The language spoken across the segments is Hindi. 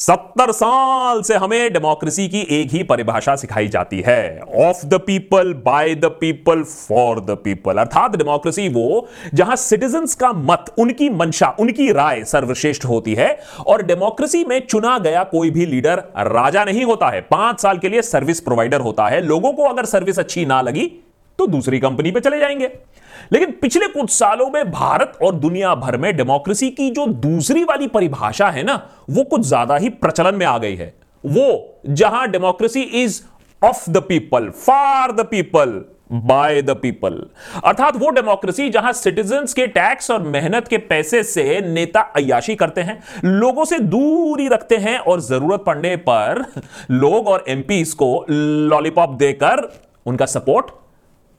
70 साल से हमें डेमोक्रेसी की एक ही परिभाषा सिखाई जाती है, of the people, by the people, for the people. अर्थात डेमोक्रेसी वो जहां सिटीजंस का मत, उनकी मंशा, उनकी राय सर्वश्रेष्ठ होती है। और डेमोक्रेसी में चुना गया कोई भी लीडर राजा नहीं होता है, 5 साल के लिए सर्विस प्रोवाइडर होता है। लोगों को अगर सर्विस अच्छी ना लगी तो दूसरी कंपनी पे चले जाएंगे। लेकिन पिछले कुछ सालों में भारत और दुनिया भर में डेमोक्रेसी की जो दूसरी वाली परिभाषा है ना, वो कुछ ज्यादा ही प्रचलन में आ गई है। वो जहां democracy is of the people, for the people, by the people. अर्थात वो डेमोक्रेसी जहां सिटीजंस के टैक्स और मेहनत के पैसे से नेता अय्याशी करते हैं, लोगों से दूरी रखते हैं और जरूरत पड़ने पर लोग और एमपीज को लॉलीपॉप देकर उनका सपोर्ट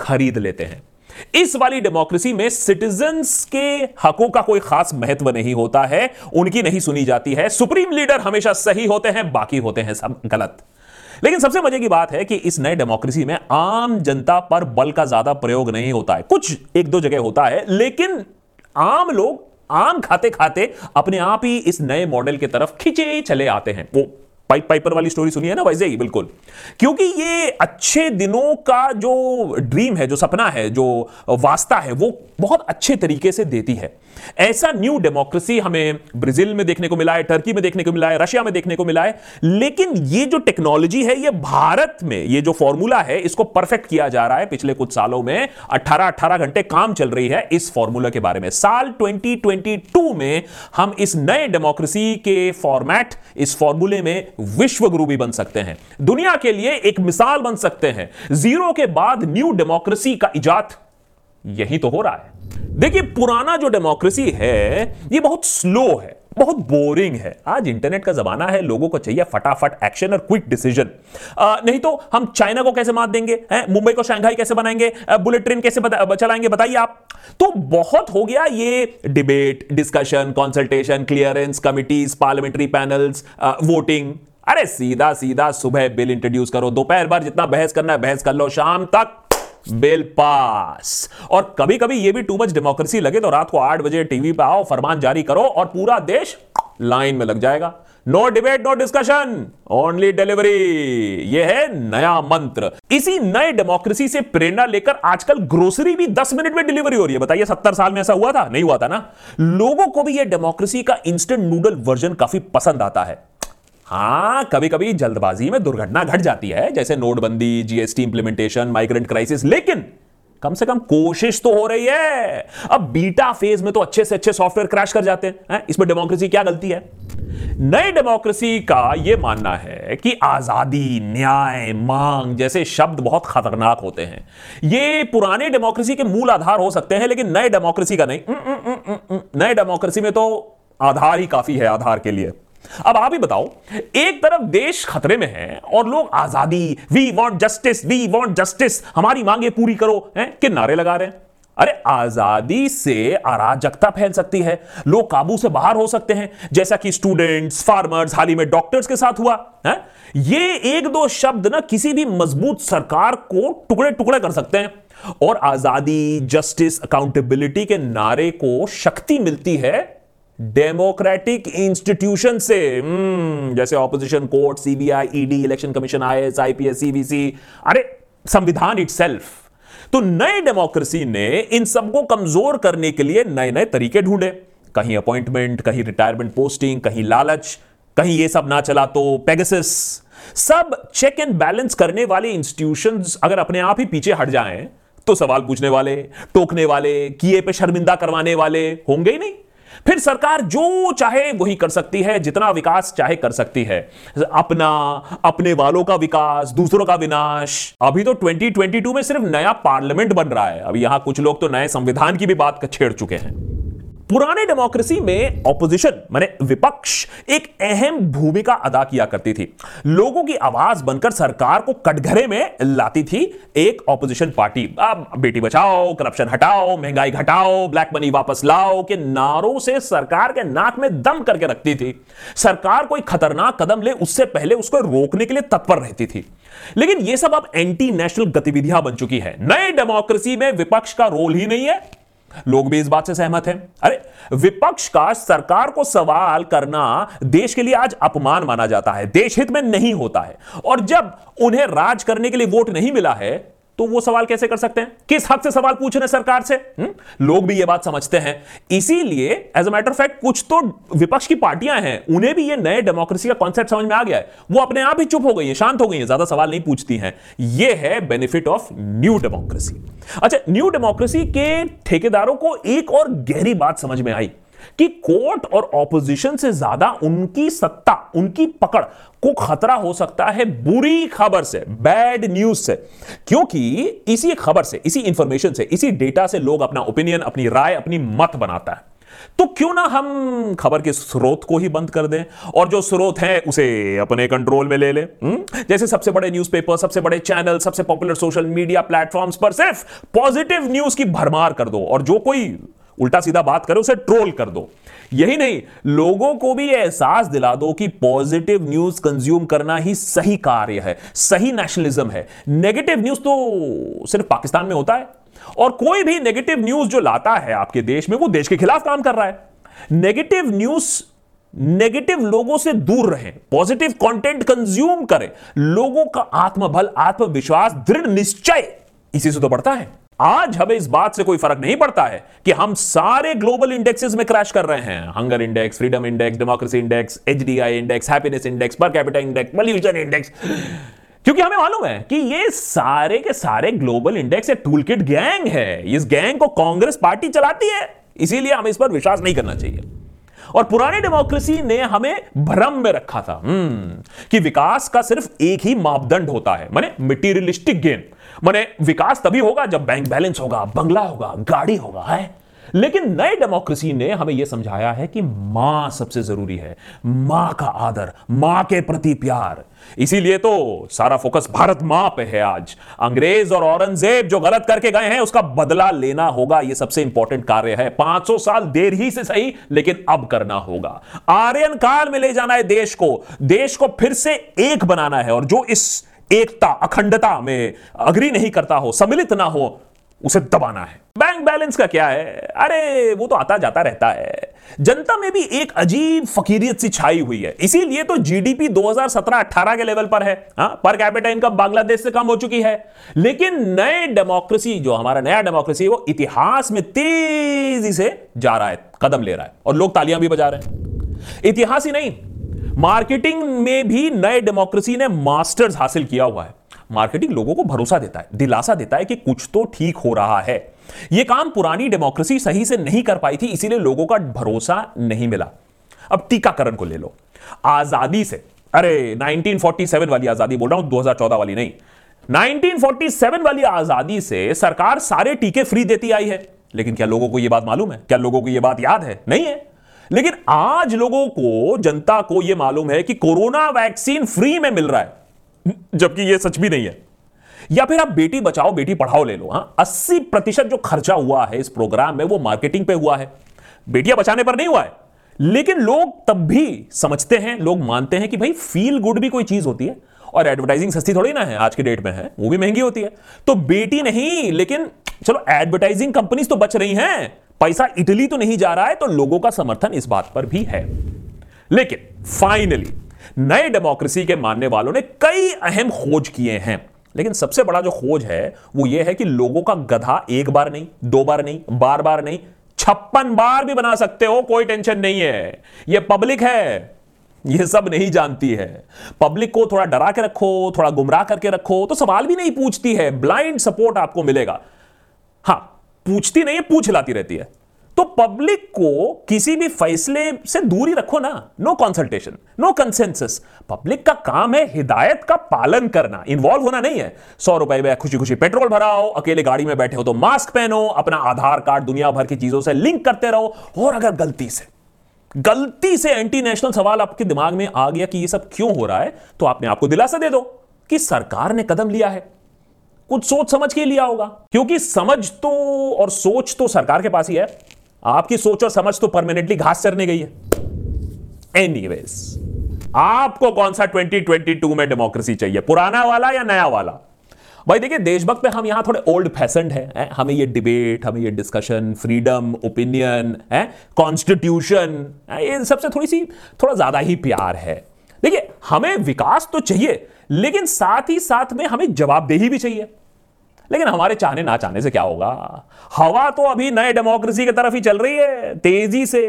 खरीद लेते हैं। इस वाली डेमोक्रेसी में सिटीजंस के हकों का कोई खास महत्व नहीं होता है, उनकी नहीं सुनी जाती है। सुप्रीम लीडर हमेशा सही होते हैं, बाकी होते हैं सब गलत। लेकिन सबसे मजे की बात है कि इस नए डेमोक्रेसी में आम जनता पर बल का ज्यादा प्रयोग नहीं होता है, कुछ 1-2 जगह होता है, लेकिन आम लोग आम खाते खाते अपने आप ही इस नए मॉडल की तरफ खींचे चले आते हैं। वो पाइपर वाली स्टोरी सुनी है ना, वैसे ही बिल्कुल, क्योंकि ये अच्छे दिनों का जो ड्रीम है, जो सपना है, जो वास्ता है, वो बहुत अच्छे तरीके से देती है। ऐसा न्यू डेमोक्रेसी हमें ब्राजील में देखने को मिला है, टर्की में देखने को मिला है, रशिया में देखने को मिला है। लेकिन ये जो टेक्नोलॉजी है, ये भारत में ये जो फॉर्मूला है, इसको परफेक्ट किया जा रहा है। पिछले कुछ सालों में 18-18 घंटे काम चल रही है इस फॉर्मूला के बारे में। साल 2022 में हम इस नए डेमोक्रेसी के फॉर्मेट, इस फॉर्मूले में विश्व गुरु भी बन सकते हैं, दुनिया के लिए एक मिसाल बन सकते हैं। जीरो के बाद न्यू डेमोक्रेसी का इजाद यही तो हो रहा है। देखिए, पुराना जो डेमोक्रेसी है ये बहुत स्लो है, बहुत बोरिंग है। आज इंटरनेट का जमाना है, लोगों को चाहिए फटाफट एक्शन और क्विक डिसीजन। नहीं तो हम चाइना को कैसे मात देंगे, मुंबई को शंघाई कैसे बनाएंगे, बुलेट ट्रेन कैसे चलाएंगे, बताइए आप। तो बहुत हो गया ये debate, discussion, consultation, clearance committees, parliamentary panels, voting. अरे सीधा सीधा सुबह बिल इंट्रोड्यूस करो, दोपहर भर जितना बहस करना है बहस कर लो, शाम तक बिल पास। और कभी कभी ये भी टू मच डेमोक्रेसी लगे तो रात को 8 बजे टीवी पर आओ, फरमान जारी करो और पूरा देश लाइन में लग जाएगा। No debate, no discussion, only delivery. ये है नया मंत्र। इसी नए डेमोक्रेसी से प्रेरणा लेकर आजकल ग्रोसरी भी 10 मिनट में डिलीवरी हो रही है। बताइए 70 साल में ऐसा हुआ था? नहीं हुआ था ना। लोगों को भी यह डेमोक्रेसी का इंस्टेंट नूडल वर्जन काफी पसंद आता है। हाँ, कभी कभी जल्दबाजी में दुर्घटना घट जाती है, जैसे नोटबंदी, जीएसटी इंप्लीमेंटेशन, माइग्रेंट क्राइसिस, लेकिन कम से कम कोशिश तो हो रही है। अब बीटा फेज में तो अच्छे से अच्छे सॉफ्टवेयर क्रैश कर जाते हैं, इसमें डेमोक्रेसी क्या गलती है? नई डेमोक्रेसी का यह मानना है कि आजादी, न्याय, मांग जैसे शब्द बहुत खतरनाक होते हैं। ये पुराने डेमोक्रेसी के मूल आधार हो सकते हैं, लेकिन नई डेमोक्रेसी का नहीं। नई डेमोक्रेसी में तो आधार ही काफी है आधार के लिए। अब आप ही बताओ, एक तरफ देश खतरे में है और लोग आजादी, we want justice, we want justice, हमारी मांगे पूरी करो के नारे लगा रहे हैं। अरे आजादी से अराजकता फैल सकती है, लोग काबू से बाहर हो सकते हैं, जैसा कि स्टूडेंट्स, फार्मर्स, हाल ही में डॉक्टर्स के साथ हुआ है? ये 1-2 शब्द ना किसी भी मजबूत सरकार को टुकड़े टुकड़े कर सकते हैं। और आजादी, जस्टिस, अकाउंटेबिलिटी के नारे को शक्ति मिलती है डेमोक्रेटिक इंस्टीट्यूशन से, जैसे opposition court, CBI, ED, election commission, IAS, IPS, CVC, अरे संविधान इटसेल्फ। तो नए डेमोक्रेसी ने इन सबको कमजोर करने के लिए नए नए तरीके ढूंढे। कहीं अपॉइंटमेंट, कहीं रिटायरमेंट पोस्टिंग, कहीं लालच, कहीं ये सब ना चला तो पेगासस। सब चेक एंड बैलेंस करने वाले इंस्टीट्यूशंस अगर अपने आप ही पीछे हट जाएं तो सवाल पूछने वाले, टोकने वाले, किए पे शर्मिंदा करवाने वाले होंगे ही नहीं। फिर सरकार जो चाहे वही कर सकती है, जितना विकास चाहे कर सकती है, अपना, अपने वालों का विकास, दूसरों का विनाश। अभी तो 2022 में सिर्फ नया पार्लियामेंट बन रहा है। अभी यहां कुछ लोग तो नए संविधान की भी बात छेड़ चुके हैं। पुराने डेमोक्रेसी में ऑपोजिशन माने विपक्ष एक अहम भूमिका अदा किया करती थी, लोगों की आवाज बनकर सरकार को कटघरे में लाती थी। एक opposition party Beti Bachao, corruption हटाओ, महंगाई घटाओ, ब्लैक मनी वापस लाओ के नारों से सरकार के नाक में दम करके रखती थी। सरकार कोई खतरनाक कदम ले उससे पहले उसको रोकने के लिए तत्पर रहती थी। लेकिन यह सब अब एंटी नेशनल गतिविधियां बन चुकी है। नए डेमोक्रेसी में विपक्ष का रोल ही नहीं है। लोग भी इस बात से सहमत हैं। अरे विपक्ष का सरकार को सवाल करना देश के लिए आज अपमान माना जाता है, देश हित में नहीं होता है। और जब उन्हें राज करने के लिए वोट नहीं मिला है तो वो सवाल कैसे कर सकते हैं, किस हक से सवाल पूछ रहे हैं सरकार से। लोग भी ये बात समझते हैं। इसीलिए as a matter of fact कुछ तो विपक्ष की पार्टियां हैं, उन्हें भी ये नए डेमोक्रेसी का कॉन्सेप्ट समझ में आ गया है, वो अपने आप ही चुप हो गई हैं, शांत हो गई हैं, ज्यादा सवाल नहीं पूछती हैं। ये है बेनिफिट ऑफ न्यू डेमोक्रेसी। अच्छा, न्यू डेमोक्रेसी के ठेकेदारों को एक और गहरी बात समझ में आई कि कोर्ट और ऑपोजिशन से ज्यादा उनकी सत्ता, उनकी पकड़ को खतरा हो सकता है बुरी खबर से, बैड न्यूज से। क्योंकि इसी खबर से, इसी इंफॉर्मेशन से, इसी डेटा से लोग अपना ओपिनियन, अपनी राय, अपनी मत बनाता है। तो क्यों ना हम खबर के स्रोत को ही बंद कर दें और जो स्रोत है उसे अपने कंट्रोल में ले लें। जैसे सबसे बड़े न्यूज़पेपर, सबसे बड़े चैनल, सबसे पॉपुलर सोशल मीडिया प्लेटफॉर्म्स पर सिर्फ पॉजिटिव न्यूज की भरमार कर दो और जो कोई उल्टा सीधा बात करे उसे ट्रोल कर दो। यही नहीं, लोगों को भी एहसास दिला दो कि पॉजिटिव न्यूज कंज्यूम करना ही सही कार्य है, सही नेशनलिज्म है। नेगेटिव न्यूज तो सिर्फ पाकिस्तान में होता है और कोई भी नेगेटिव न्यूज जो लाता है आपके देश में वो देश के खिलाफ काम कर रहा है। नेगेटिव न्यूज, नेगेटिव लोगों से दूर रहें, पॉजिटिव कंटेंट कंज्यूम करें। लोगों का आत्मबल, आत्मविश्वास, दृढ़ निश्चय इसी से तो बढ़ता है। आज हमें इस बात से कोई फर्क नहीं पड़ता है कि हम सारे ग्लोबल इंडेक्सेस में क्रैश कर रहे हैं। Hunger index, freedom index, democracy index, HDI index, happiness index, per capita index, pollution index, क्योंकि हमें मालूम है कि ये सारे के सारे ग्लोबल इंडेक्स एक टूलकिट गैंग है। इस गैंग को कांग्रेस पार्टी चलाती है, इसीलिए हमें इस पर विश्वास नहीं करना चाहिए। और पुराने डेमोक्रेसी ने हमें भ्रम में रखा था कि विकास का सिर्फ एक ही मापदंड होता है, माने मटेरियलिस्टिक गेन। माने विकास तभी होगा जब बैंक बैलेंस होगा, बंगला होगा, गाड़ी होगा, है। लेकिन नए डेमोक्रेसी ने हमें यह समझाया है कि मां सबसे जरूरी है, मां का आदर, मां के प्रति प्यार। इसीलिए तो सारा फोकस भारत मां पे है आज। अंग्रेज और औरंगजेब जो गलत करके गए हैं उसका बदला लेना होगा, यह सबसे इंपॉर्टेंट कार्य है। 500 साल देर ही से सही, लेकिन अब करना होगा। आर्यन काल में ले जाना है देश को, फिर से एक बनाना है। और जो इस एकता, अखंडता में अग्री नहीं करता हो, सम्मिलित ना हो, उसे दबाना है। बैंक बैलेंस का क्या है, अरे वो तो आता जाता रहता है। जनता में भी एक अजीब फकीरियत सी छाई हुई है, इसीलिए तो जीडीपी 2017-18 के लेवल पर है। पर कैपिटा इनकम बांग्लादेश से कम हो चुकी है। लेकिन नए डेमोक्रेसी, जो हमारा नया डेमोक्रेसी है, वो इतिहास में तेजी से जा रहा है, कदम ले रहा है और लोग तालियां भी बजा रहे हैं। इतिहास ही नहीं, मार्केटिंग में भी नए डेमोक्रेसी ने मास्टर्स हासिल किया हुआ है। मार्केटिंग लोगों को भरोसा देता है, दिलासा देता है कि कुछ तो ठीक हो रहा है। यह काम पुरानी डेमोक्रेसी सही से नहीं कर पाई थी, इसीलिए लोगों का भरोसा नहीं मिला। अब टीकाकरण को ले लो, आजादी से, अरे 1947 वाली आजादी बोल रहा हूं, 2014 वाली नहीं, 1947 वाली आजादी से सरकार सारे टीके फ्री देती आई है। लेकिन क्या लोगों को यह बात मालूम है, क्या लोगों को यह बात याद है? नहीं है। लेकिन आज लोगों को, जनता को यह मालूम है कि कोरोना वैक्सीन फ्री में मिल रहा है, जबकि यह सच भी नहीं है। या फिर आप बेटी बचाओ बेटी पढ़ाओ ले लो, 80% जो खर्चा हुआ है इस प्रोग्राम में वो मार्केटिंग पे हुआ है, बेटियां बचाने पर नहीं हुआ है। लेकिन लोग तब भी समझते हैं, लोग मानते हैं कि भाई फील गुड भी कोई चीज होती है और एडवर्टाइजिंग सस्ती थोड़ी ना है, आज के डेट में है, वो भी महंगी होती है। तो बेटी नहीं, लेकिन चलो एडवर्टाइजिंग कंपनी तो बच रही हैं, पैसा इटली तो नहीं जा रहा है, तो लोगों का समर्थन इस बात पर भी है। लेकिन फाइनली नए डेमोक्रेसी के मानने वालों ने कई अहम खोज किए हैं। लेकिन सबसे बड़ा जो खोज है वो ये है कि लोगों का गधा एक बार नहीं, दो बार नहीं, बार बार नहीं, 56 बार भी बना सकते हो, कोई टेंशन नहीं है। ये पब्लिक है, ये सब नहीं जानती है। पब्लिक को थोड़ा डरा के रखो, थोड़ा गुमराह करके रखो तो सवाल भी नहीं पूछती है, ब्लाइंड सपोर्ट आपको मिलेगा। हां, पूछती नहीं है, पूछ लाती रहती है। तो पब्लिक को किसी भी फैसले से दूरी रखो ना, no consultation, no consensus. Public का काम है हिदायत का पालन करना, इन्वॉल्व होना नहीं है। 100 रुपए में खुशी खुशी पेट्रोल भराओ, अकेले गाड़ी में बैठे हो तो मास्क पहनो, अपना आधार कार्ड दुनिया भर की चीजों से लिंक करते रहो। और अगर गलती से एंटी नेशनल सवाल आपके दिमाग में आ गया कि यह सब क्यों हो रहा है, तो आपने आपको दिलासा दे दो कि सरकार ने कदम लिया है, कुछ सोच समझ के लिया होगा। क्योंकि समझ तो और सोच तो सरकार के पास ही है, आपकी सोच और समझ तो परमानेंटली घास चरने गई है। एनीवेज, आपको कौन सा 2022 में डेमोक्रेसी चाहिए, पुराना वाला या नया वाला? भाई देखिए देशभक्त पे हम यहाँ थोड़े ओल्ड फैशन्ड हैं, हमें ये डिबेट, हमें ये डिस्कशन, फ्रीडम, ओपिनियन, कॉन्स्टिट्यूशन, इन सबसे थोड़ा ज्यादा ही प्यार है। देखिए हमें विकास तो चाहिए लेकिन साथ ही साथ में हमें जवाबदेही भी चाहिए। लेकिन हमारे चाहने ना चाहने से क्या होगा, हवा तो अभी नए डेमोक्रेसी की तरफ ही चल रही है तेजी से,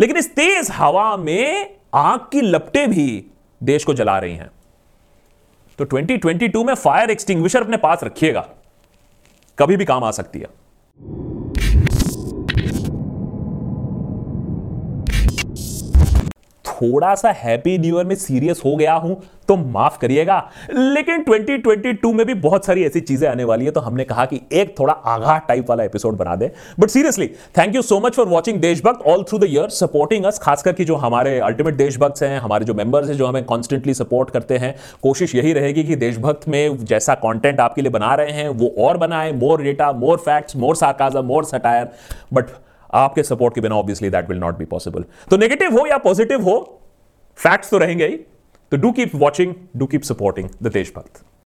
लेकिन इस तेज हवा में आग की लपटें भी देश को जला रही हैं। तो 2022 में फायर एक्सटिंग्विशर अपने पास रखिएगा, कभी भी काम आ सकती है। थोड़ा सा हैप्पी न्यू ईयर में सीरियस हो गया हूं तो माफ करिएगा, लेकिन 2022 में भी बहुत सारी ऐसी चीजें आने वाली है, तो हमने कहा कि एक थोड़ा आगाह टाइप वाला एपिसोड बना दे। But seriously thank you so much for watching Deshbhakt all through the year, supporting us, खासकर कि जो हमारे अल्टीमेट देशभक्त हैं, हमारे जो मेंबर्स हैं जो हमें कॉन्स्टेंटली सपोर्ट करते हैं। कोशिश यही रहेगी कि देशभक्त में जैसा कॉन्टेंट आपके लिए बना रहे हैं वो और बनाए, more data, more facts, more sarcasm, more satire, but आपके सपोर्ट के बिना obviously that will not be possible. तो नेगेटिव हो या पॉजिटिव हो, फैक्ट्स तो रहेंगे ही। तो do keep watching, do keep supporting the देशभक्त।